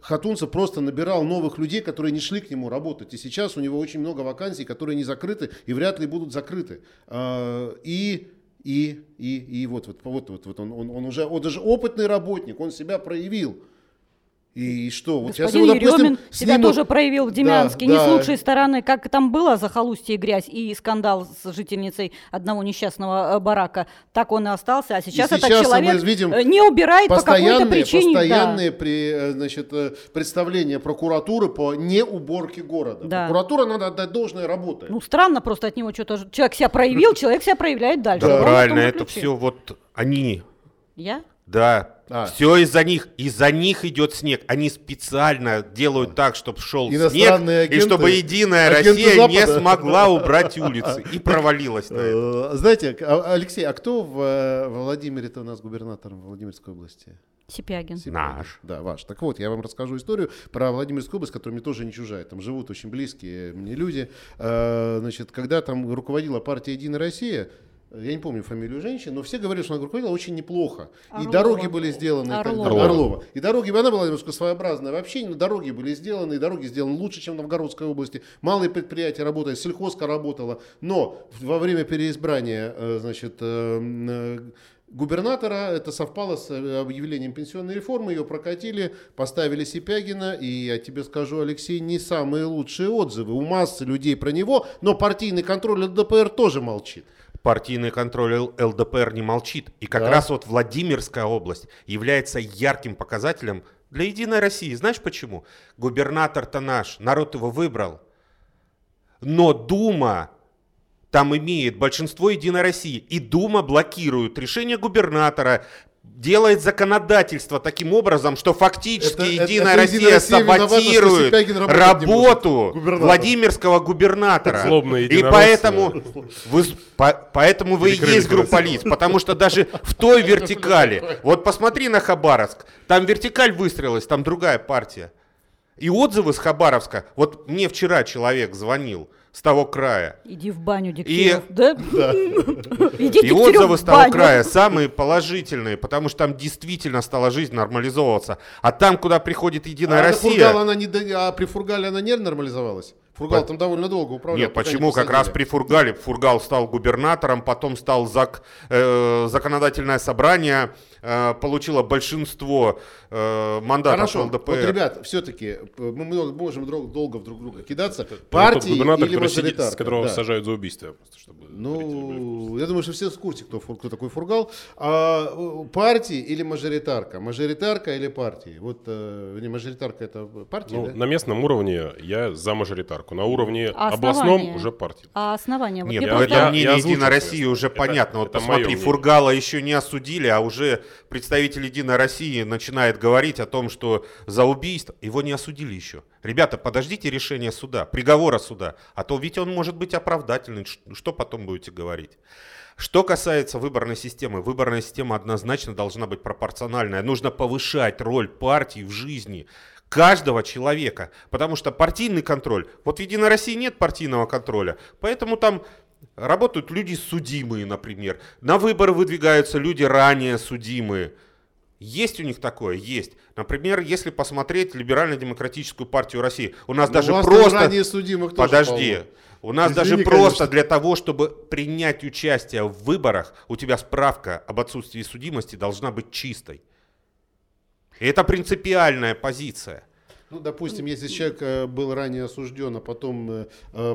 Хатунцев просто набирал новых людей, которые не шли к нему работать. И сейчас у него очень много вакансий, которые не закрыты и вряд ли будут закрыты. И... И, и, и вот, вот, вот, вот он, он, он уже он даже опытный работник, он себя проявил. И что? Вот господин сейчас, Еремин допустим, себя ним... тоже проявил в Демянске, да, не да. с лучшей стороны. Как там было захолустье и грязь и скандал с жительницей одного несчастного барака, так он и остался. А сейчас, и сейчас этот человек не убирает по какой-то причине. Постоянные да. при, значит, представления прокуратуры по неуборке города. Да. Прокуратура, надо отдать должное, работает. Ну странно просто от него что-то. Человек себя проявил, человек себя проявляет дальше. Да, правильно, это все вот они. Я? Да. А. Все из-за них. Из-за них идет снег. Они специально делают так, чтобы шел снег, агенты, и чтобы Единая Россия Запада не смогла убрать улицы. И провалилась на это. Знаете, Алексей, а кто в Владимире-то у нас губернатором Владимирской области? Сипягин. Сипягин. Наш. Да, ваш. Так вот, я вам расскажу историю про Владимирскую область, которая мне тоже не чужая. Там живут очень близкие мне люди. Значит, когда там руководила партия «Единая Россия», я не помню фамилию женщины, но все говорили, что она руководила очень неплохо. Орлова. И дороги были сделаны. Орлова. Орлова. Орлова. И дороги, она была немножко своеобразная вообще, но дороги были сделаны, и дороги сделаны лучше, чем в Новгородской области. Малые предприятия работали, сельхозка работала. Но во время переизбрания, значит, губернатора, это совпало с объявлением пенсионной реформы, ее прокатили, поставили Сипягина, и я тебе скажу, Алексей, не самые лучшие отзывы у массы людей про него, но партийный контроль ЛДПР тоже молчит. Партийный контроль ЛДПР не молчит. И как да. раз вот Владимирская область является ярким показателем для Единой России. Знаешь почему? Губернатор-то наш, народ его выбрал. Но Дума там имеет большинство Единой России. И Дума блокирует решение губернатора, делает законодательство таким образом, что фактически это, Единая это, это Россия, Россия саботирует виновата, работу Владимирского губернатора. И поэтому вы, по, поэтому вы и есть группа лиц, потому что даже в той вертикали, вот посмотри на Хабаровск, там вертикаль выстроилась, там другая партия. И отзывы с Хабаровска, вот мне вчера человек звонил, с того края. Иди в баню, Дегтярев. И, да? Да. И отзывы с того края самые положительные, потому что там действительно стала жизнь нормализовываться. А там, куда приходит Единая а Россия... Фургал, она не, а при Фургале она не нормализовалась? Фургал по... там довольно долго управлял. Нет, почему? Не как раз при Фургале. Фургал стал губернатором, потом стал зак... э, законодательное собрание, э, получило большинство э, мандатов. Хорошо, ЛДПР. Вот, ребят, все-таки мы можем друг, долго в друг друга кидаться. Это партии или мажоритарка. С которого да. сажают за убийство. Просто, чтобы ну, я думаю, что все в курсе, кто, кто такой Фургал. А, партии или мажоритарка? Мажоритарка или партии? Вот, не, мажоритарка это партия, ну, да? На местном уровне я за мажоритарку. На уровне а областном уже партия. А основания? Вот нет, это просто... мнение «Единой России» уже это, понятно. Это, вот это посмотри, Фургала еще не осудили, а уже представитель «Единой России» начинает говорить о том, что за убийство его не осудили еще. Ребята, подождите решения суда, приговора суда, а то ведь он может быть оправдательный, что потом будете говорить. Что касается выборной системы, выборная система однозначно должна быть пропорциональная. Нужно повышать роль партии в жизни каждого человека, потому что партийный контроль, вот в «Единой России» нет партийного контроля, поэтому там работают люди судимые, например, на выборы выдвигаются люди ранее судимые. Есть у них такое? Есть. Например, если посмотреть Либерально-демократическую партию России, у нас Но даже у просто... Подожди. У нас Извини, даже просто конечно. Для того, чтобы принять участие в выборах, у тебя справка об отсутствии судимости должна быть чистой. И это принципиальная позиция. Ну, допустим, если человек был ранее осужден, а потом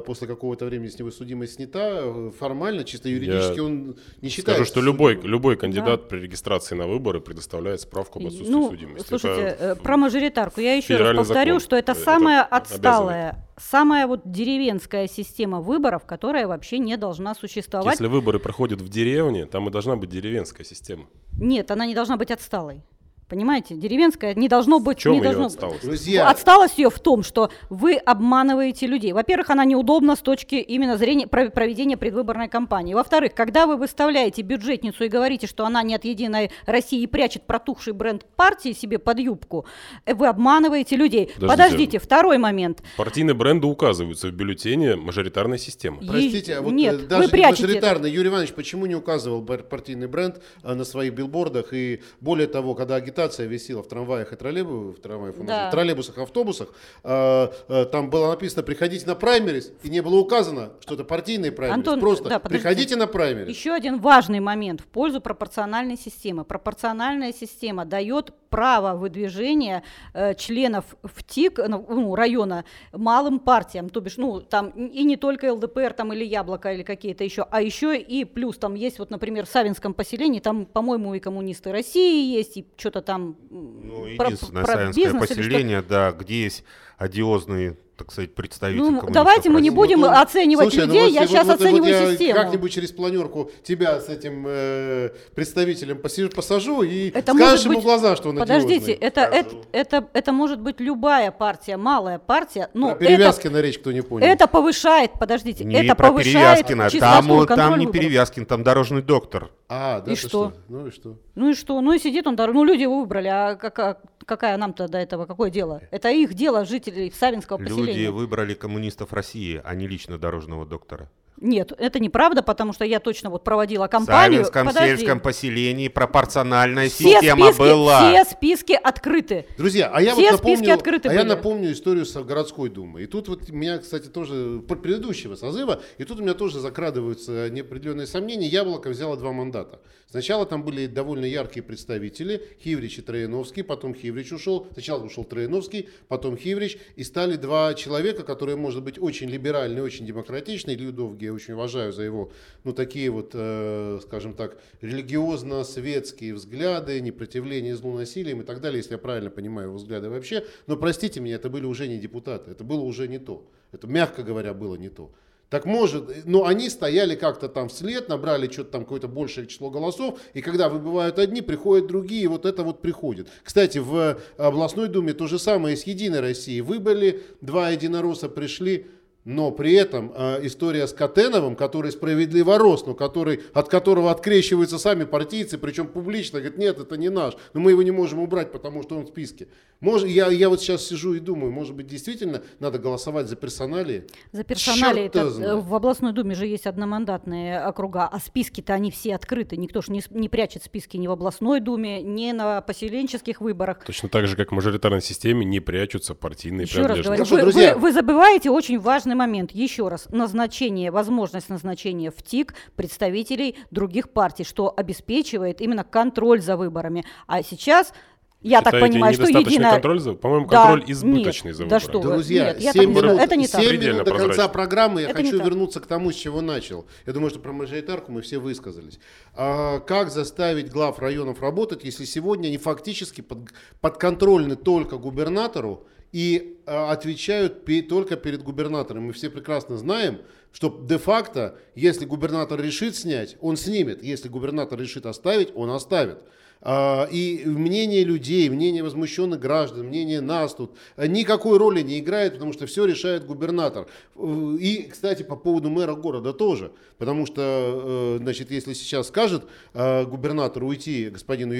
после какого-то времени с него судимость снята, формально, чисто юридически я он не считается. Скажу, что любой, любой кандидат да. при регистрации на выборы предоставляет справку об отсутствии ну, судимости. Слушайте, это про мажоритарку я еще раз повторю, закон, что это, это самая отсталая, обязывает. Самая вот деревенская система выборов, которая вообще не должна существовать. Если выборы проходят в деревне, там и должна быть деревенская система. Нет, она не должна быть отсталой. Понимаете, деревенская не должно быть... В чем не ее должно... отсталость? Друзья. Отсталость ее в том, что вы обманываете людей. Во-первых, она неудобна с точки именно зрения проведения предвыборной кампании. Во-вторых, когда вы выставляете бюджетницу и говорите, что она не от «Единой России» и прячет протухший бренд партии себе под юбку, вы обманываете людей. Подождите, Подождите второй момент. Партийные бренды указываются в бюллетене мажоритарной системы. Е- Простите, а вот нет, даже мажоритарный Юрий Иванович почему не указывал партийный бренд на своих билбордах? И более того, когда агитация агитация висела в трамваях и троллейбусах, в трамваях, да. в троллейбусах, автобусах. Там было написано «приходите на праймерис», и не было указано, что это партийные праймерис. Антон, просто да, «приходите на праймерис». Еще один важный момент в пользу пропорциональной системы. Пропорциональная система дает право выдвижения э, членов в ТИК ну, района малым партиям, то бишь, ну, там и не только ЛДПР там, или Яблоко, или какие-то еще, а еще и плюс там есть, вот, например, в Савинском поселении, там, по-моему, и Коммунисты России есть, и что-то там... Ну, единственное про, про Савинское бизнес, поселение, да, где есть одиозные... так сказать, представитель ну, давайте мы не будем ну, оценивать слушай, людей, ну, вот, я вот, сейчас вот, оцениваю вот я систему. Как-нибудь через планерку тебя с этим э, представителем посажу и это скажешь ему в глаза, что он подождите, идиотный. Это, это, это, это может быть любая партия, малая партия. Но про Перевязкина это, речь кто не понял. Это повышает, подождите, не это про повышает чистоту там, там не Перевязкин, там дорожный доктор. А, да, и что? что? Ну и что? Ну и что? Ну и сидит он, ну люди его выбрали, а как, какая нам-то до этого, какое дело? Это их дело, жителей Савинского поселения. Люди выбрали Коммунистов России, а не лично дорожного доктора. Нет, это неправда, потому что я точно вот проводила кампанию. В Савинском сельском поселении пропорциональная все система списки, была. Все списки открыты. Друзья, а я, все вот напомню, открыты а я напомню историю с городской думы. И тут вот меня, кстати, тоже предыдущего созыва, и тут у меня тоже закрадываются неопределенные сомнения. Яблоко взяло два мандата. Сначала там были довольно яркие представители, Хиврич и Трояновский, потом Хиврич ушел, сначала ушел Трояновский, потом Хиврич, и стали два человека, которые, может быть, очень либеральные, очень демократичные, Людовки. Я очень уважаю за его, ну, такие вот, э, скажем так, религиозно-светские взгляды, непротивление злу насилием и так далее, если я правильно понимаю его взгляды вообще. Но, простите меня, это были уже не депутаты, это было уже не то. Это, мягко говоря, было не то. Так может, но они стояли как-то там вслед, набрали что-то там какое-то большее число голосов, и когда выбывают одни, приходят другие, и вот это вот приходит. Кстати, в областной думе то же самое с «Единой Россией». Выбрали, два единоросса пришли, но при этом э, история с Катеновым, который справедливо рос, но который, от которого открещиваются сами партийцы, причем публично, говорят, нет, это не наш, но мы его не можем убрать, потому что он в списке. Может, я, я вот сейчас сижу и думаю, может быть, действительно надо голосовать за персоналии? За персоналии. Это, в областной думе же есть одномандатные округа, а списки-то они все открыты. Никто же не, не прячет списки ни в областной думе, ни на поселенческих выборах. Точно так же, как в мажоритарной системе не прячутся партийные принадлежности. Еще раз говорю, вы, вы, вы забываете очень важный момент. Еще раз, назначение, возможность назначения в ТИК представителей других партий, что обеспечивает именно контроль за выборами. А сейчас... Я считаете, так понимаю, что единая... контроль за... По-моему, контроль да, избыточный нет, за выборы. Да что вы. Друзья, нет, семь минут, минут, это не так. семь минут до конца прозрачно. Программы я это хочу вернуться к тому, с чего начал. Я думаю, что про мажоритарку мы все высказались. А, как заставить глав районов работать, если сегодня они фактически под, подконтрольны только губернатору и а, отвечают пи, только перед губернатором? Мы все прекрасно знаем, что де-факто, если губернатор решит снять, он снимет. Если губернатор решит оставить, он оставит. И мнение людей, мнение возмущенных граждан, мнение нас тут никакой роли не играет, потому что все решает губернатор. И, кстати, по поводу мэра города тоже, потому что, значит, если сейчас скажет губернатор уйти господину...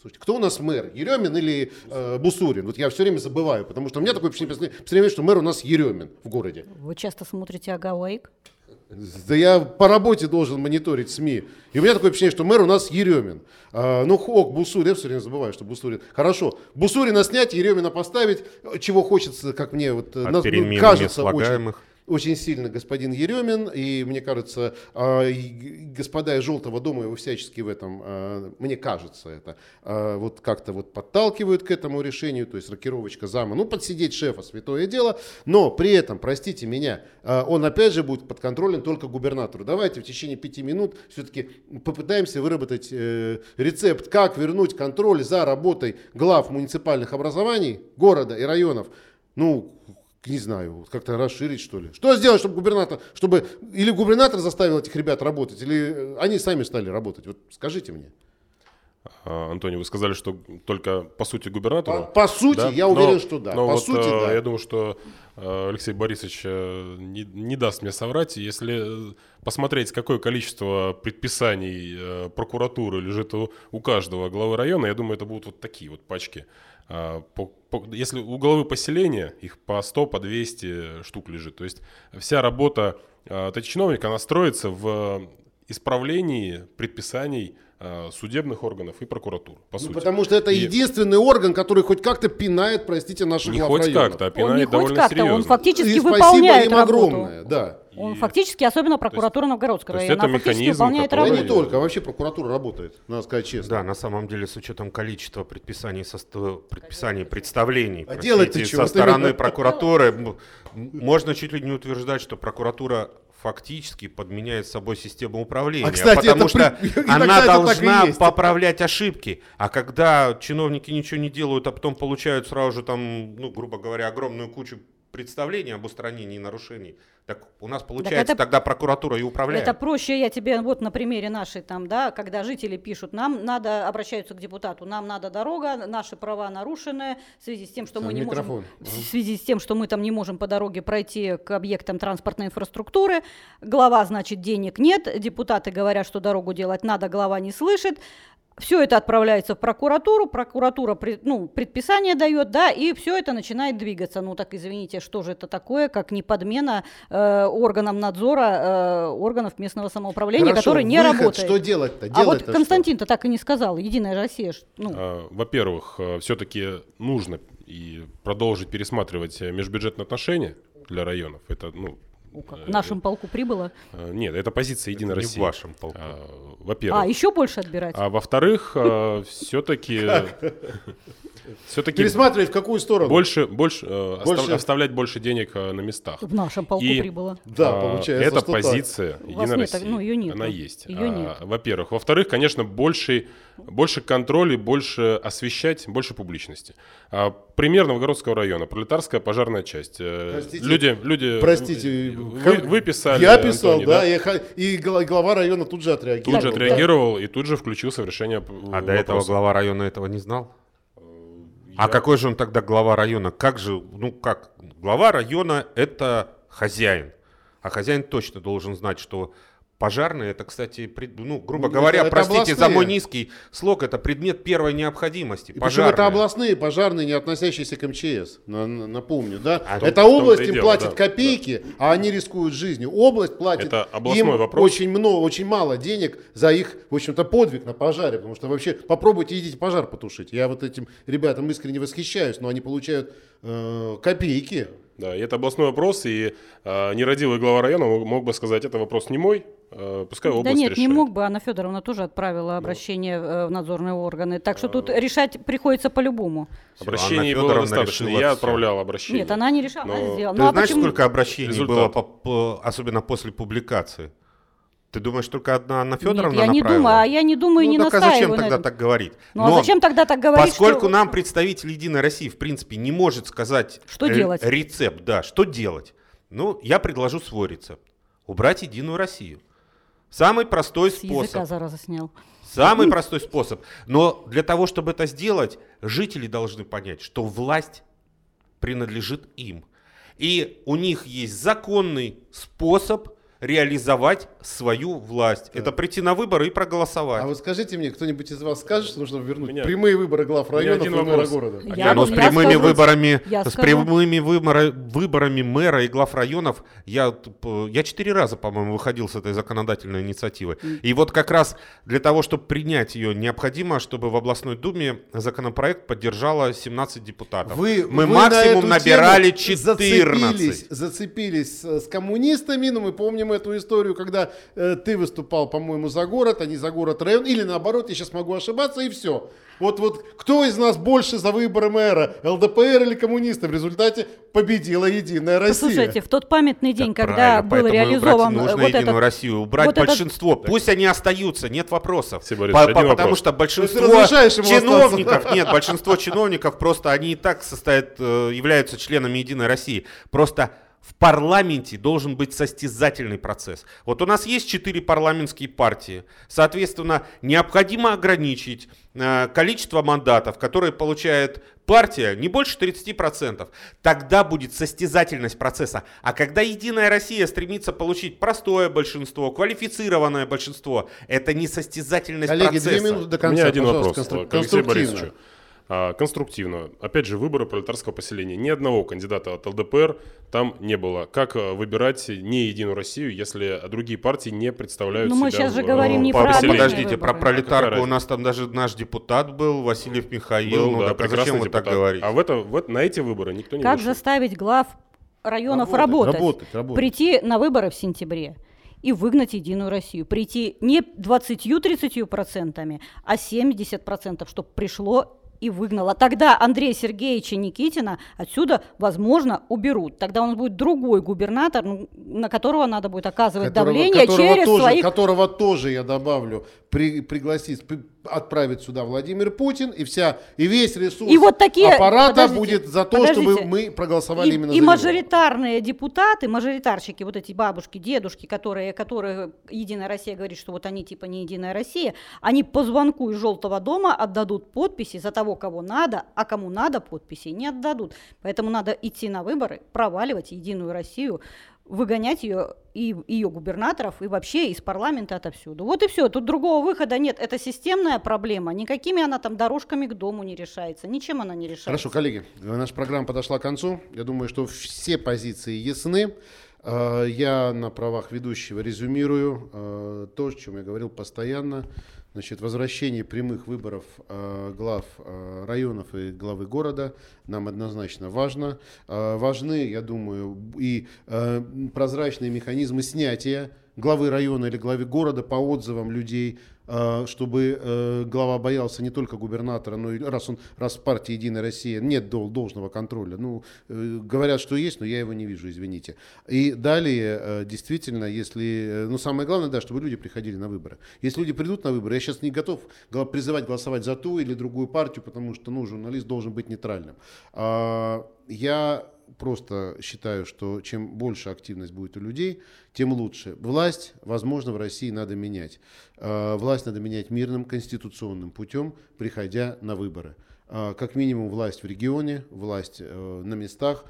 Слушайте, кто у нас мэр? Еремин или э, Бусурин? Вот я все время забываю, потому что у меня такое впечатление, что мэр у нас Еремин в городе. Вы часто смотрите «Агавайк»? Да я по работе должен мониторить СМИ. И у меня такое впечатление, что мэр у нас Еремин. А, ну, ок, Бусурин, я все время забываю, что Бусурин. Хорошо, Бусурина снять, Еремина поставить, чего хочется, как мне вот, нас, ну, кажется, очень, очень сильно господин Еремин. И, мне кажется, а, и, господа из Желтого дома его всячески в этом, а, мне кажется, это а, вот как-то вот подталкивают к этому решению, то есть рокировочка зама. Ну, подсидеть шефа, святое дело. Но при этом, простите меня, а, он опять же будет подконтролен только губернатору. Давайте в течение пяти минут все-таки попытаемся выработать э, рецепт, как вернуть контроль за работой глав муниципальных образований города и районов. Ну, не знаю, как-то расширить, что ли. Что сделать, чтобы губернатор, чтобы или губернатор заставил этих ребят работать, или они сами стали работать? Вот скажите мне. Антоний, вы сказали, что только по сути губернатору. По, по сути, да? я уверен, но, что да. Но по вот, сути, э, да. Я думаю, что Алексей Борисович не, не даст мне соврать. Если посмотреть, какое количество предписаний прокуратуры лежит у, у каждого главы района, я думаю, это будут вот такие вот пачки. По, по, если у главы поселения их по сто, по двести штук лежит. То есть вся работа а, чиновника, она строится в исправлении предписаний судебных органов и прокуратур, по ну, сути. Потому что это и... единственный орган, который хоть как-то пинает, простите, наших главрайонов. Не хоть как-то, а пинает он не довольно хоть как-то, серьезно. Он фактически и выполняет им работу. Огромное, да. Он и... фактически, особенно прокуратура Новгородского района, это механизм, выполняет который... работу. Да не только, а вообще прокуратура работает, надо сказать честно. Да, на самом деле, с учетом количества предписаний, со... предписаний представлений а простите, со что? Стороны прокуратуры, можно чуть ли не утверждать, что прокуратура... фактически подменяет собой систему управления, а, кстати, потому что при... она должна поправлять ошибки. А когда чиновники ничего не делают, а потом получают сразу же, там, ну, грубо говоря, огромную кучу представлений об устранении нарушений, так у нас получается это, тогда прокуратура и управляет. Это проще, я тебе вот на примере нашей, там, да, когда жители пишут, нам надо, обращаются к депутату, нам надо дорога, наши права нарушены в связи с тем, что, мы не, можем, в связи с тем, что мы там не можем по дороге пройти к объектам транспортной инфраструктуры. Глава, значит, денег нет, депутаты говорят, что дорогу делать надо, глава не слышит. Все это отправляется в прокуратуру, прокуратура ну, предписание дает, да, и все это начинает двигаться. Ну так извините, что же это такое, как не подмена э, органам надзора, э, органов местного самоуправления, хорошо, который не выход, работает. Что делать-то? Делать а вот Константин-то что? Так и не сказал, Единая Россия. Ну. А, во-первых, все-таки нужно и продолжить пересматривать межбюджетные отношения для районов. Это, ну, в нашем полку прибыло? Нет, это позиция Единой это России. Не в вашем полку. А, во-первых. А, еще больше отбирать? А во-вторых, все-таки... Все-таки пересматривать в какую сторону? Больше, больше, больше... оставлять больше денег на местах. В нашем полку и, прибыло. Да, получается, эта позиция так. Единой нет, России, ну, ее нет, она есть. Ее нет. А, во-первых. Во-вторых, конечно, больше, больше контроля, больше освещать, больше публичности. А, пример Новгородского района, Пролетарская пожарная часть. Простите, люди, люди простите, вы, вы писали. Я писал, Антоний, да, да, и глава района тут же отреагировал. Тут же отреагировал да. и тут же включился в решение вопроса. А до этого глава района этого не знал? А я... какой же он тогда глава района? Как же, ну как, глава района это хозяин, а хозяин точно должен знать, что пожарные это, кстати, пред... ну грубо ну, говоря, это, простите это за мой низкий слог, это предмет первой необходимости. Пожарные. Это областные пожарные, не относящиеся к МЧС, напомню, да? А это том, область им дело, платит да, копейки, да. а они рискуют жизнью. Область платит им вопрос. очень много, очень мало денег за их, в общем-то, подвиг на пожаре, потому что вообще попробуйте идите пожар потушить. Я вот этим ребятам искренне восхищаюсь, но они получают э, копейки. Да, и это областной вопрос, и э, нерадивый глава района мог бы сказать, это вопрос не мой, э, пускай область решает. Да нет, решает. Не мог бы, Анна Федоровна тоже отправила обращение да. в надзорные органы, так что а... тут решать приходится по-любому. Обращение было достаточно, я отправлял обращение. Нет, она не решала, но... она сделала. Ты ну, а знаешь, почему? Сколько обращений Результат. было, по, по, особенно после публикации? Ты думаешь, только одна Анна Федоровна Нет, я направила? Не думаю, а я не думаю и ну, не настаиваю. Ну так а зачем тогда так говорить? Ну а зачем тогда так говорить? Поскольку что... нам представитель Единой России, в принципе, не может сказать что р- делать? рецепт, да, что делать? Ну, я предложу свой рецепт. Убрать Единую Россию. Самый простой С способ. Языка, зараза, снял. Самый простой способ. Но для того, чтобы это сделать, жители должны понять, что власть принадлежит им. И у них есть законный способ реализовать свою власть. Да. Это прийти на выборы и проголосовать. А вот скажите мне, кто-нибудь из вас скажет, что нужно вернуть меня, прямые выборы глав районов и мэра города? Я, Но я с прямыми, скажу, выборами, с прямыми выборы, выборами мэра и глав районов я, я четыре раза, по-моему, выходил с этой законодательной инициативы. Mm. И вот как раз для того, чтобы принять ее, необходимо, чтобы в областной думе законопроект поддержало семнадцать депутатов. Вы, Мы вы максимум на набирали четырнадцать. Зацепились, зацепились с коммунистами, но мы помним эту историю, когда э, ты выступал, по-моему, за город, а не за город район, или наоборот, я сейчас могу ошибаться, и все. Вот, вот кто из нас больше за выборы мэра, ЛДПР или коммунисты? В результате победила Единая Россия. Слушайте, в тот памятный день, да, когда был реализован... Нужно вот Единую этот, Россию убрать вот большинство. Этот... Пусть они остаются, нет вопросов. Борис, по, по, потому вопрос. что большинство чиновников... Остаться. Нет, большинство чиновников просто они и так состоят, являются членами Единой России. Просто... В парламенте должен быть состязательный процесс. Вот у нас есть четыре парламентские партии. Соответственно, необходимо ограничить э, количество мандатов, которые получает партия, не больше тридцать процентов. Тогда будет состязательность процесса. А когда Единая Россия стремится получить простое большинство, квалифицированное большинство, это не состязательность Коллеги, процесса. Коллеги, две минуты до конца. У меня один вопрос. Конструктивно. конструктивного. Опять же, выборы пролетарского поселения. Ни одного кандидата от ЛДПР там не было. Как выбирать не Единую Россию, если другие партии не представляют ну, себя? Ну, мы сейчас же в, говорим в, не про поселение. Подождите, про пролетарку у нас там даже наш депутат был, Васильев Михаил. Был, ну, да, да, зачем вы так говорите? А в это, в это, на эти выборы никто не Как вышел. Заставить глав районов работать, работать, работать, прийти на выборы в сентябре и выгнать Единую Россию, прийти не двадцать-тридцать процентов, а семьдесят процентов, чтобы пришло и выгнало. Тогда Андрея Сергеевича Никитина отсюда, возможно, уберут. Тогда он будет другой губернатор, на которого надо будет оказывать которого, давление которого через тоже, своих... Которого тоже, я добавлю, при, пригласить, при, отправить сюда Владимир Путин, и, вся, и весь ресурс и вот такие, аппарата будет за то, подождите, чтобы мы проголосовали и, именно и за него. И мажоритарные депутаты, мажоритарщики, вот эти бабушки, дедушки, которые, которые Единая Россия говорит, что вот они типа не Единая Россия, они по звонку из Желтого дома отдадут подписи за того, кого надо, а кому надо подписи не отдадут. Поэтому надо идти на выборы, проваливать Единую Россию, выгонять ее и ее губернаторов, и вообще из парламента отовсюду. Вот и все. Тут другого выхода нет. Это системная проблема. Никакими она там дорожками к дому не решается. Ничем она не решается. Хорошо, коллеги. Наша программа подошла к концу. Я думаю, что все позиции ясны. Я на правах ведущего резюмирую то, о чем я говорил постоянно. Значит, возвращение прямых выборов э, глав э, районов и главы города нам однозначно важно. Э, важны, я думаю, и э, прозрачные механизмы снятия главы района или главы города по отзывам людей, чтобы глава боялся не только губернатора, но и раз он, раз в партии «Единая Россия» нет должного контроля. Ну, говорят, что есть, но я его не вижу, извините. И далее, действительно, если, ну, самое главное, да, чтобы люди приходили на выборы. Если люди придут на выборы, я сейчас не готов призывать голосовать за ту или другую партию, потому что, ну, журналист должен быть нейтральным. Я просто считаю, что чем больше активность будет у людей, тем лучше. Власть, возможно, в России надо менять. Власть надо менять мирным, конституционным путем, приходя на выборы. Как минимум власть в регионе, власть на местах,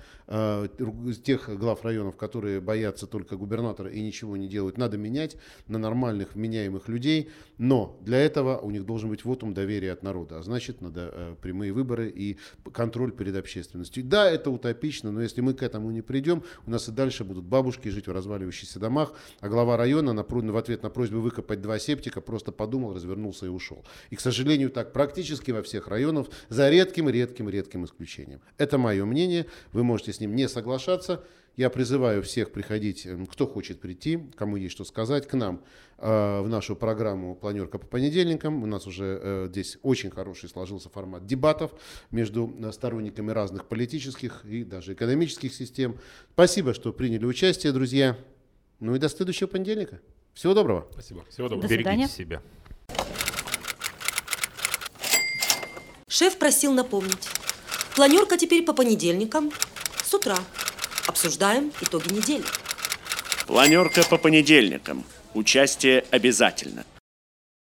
тех глав районов, которые боятся только губернатора и ничего не делают, надо менять на нормальных, вменяемых людей, но для этого у них должен быть вотум доверия от народа, а значит, надо прямые выборы и контроль перед общественностью. Да, это утопично, но если мы к этому не придем, у нас и дальше будут бабушки жить в разваливающихся домах, а глава района на, в ответ на просьбу выкопать два септика просто подумал, развернулся и ушел. И, к сожалению, так практически во всех районах, за редким-редким-редким исключением. Это мое мнение, вы можете с ним не соглашаться. Я призываю всех приходить, кто хочет прийти, кому есть что сказать, к нам э, в нашу программу «Планерка по понедельникам». У нас уже э, здесь очень хороший сложился формат дебатов между сторонниками разных политических и даже экономических систем. Спасибо, что приняли участие, друзья. Ну и до следующего понедельника. Всего доброго. Спасибо. Всего доброго. До свидания. Берегите себя. Шеф просил напомнить. Планерка теперь по понедельникам с утра. Обсуждаем итоги недели. Планерка по понедельникам. Участие обязательно.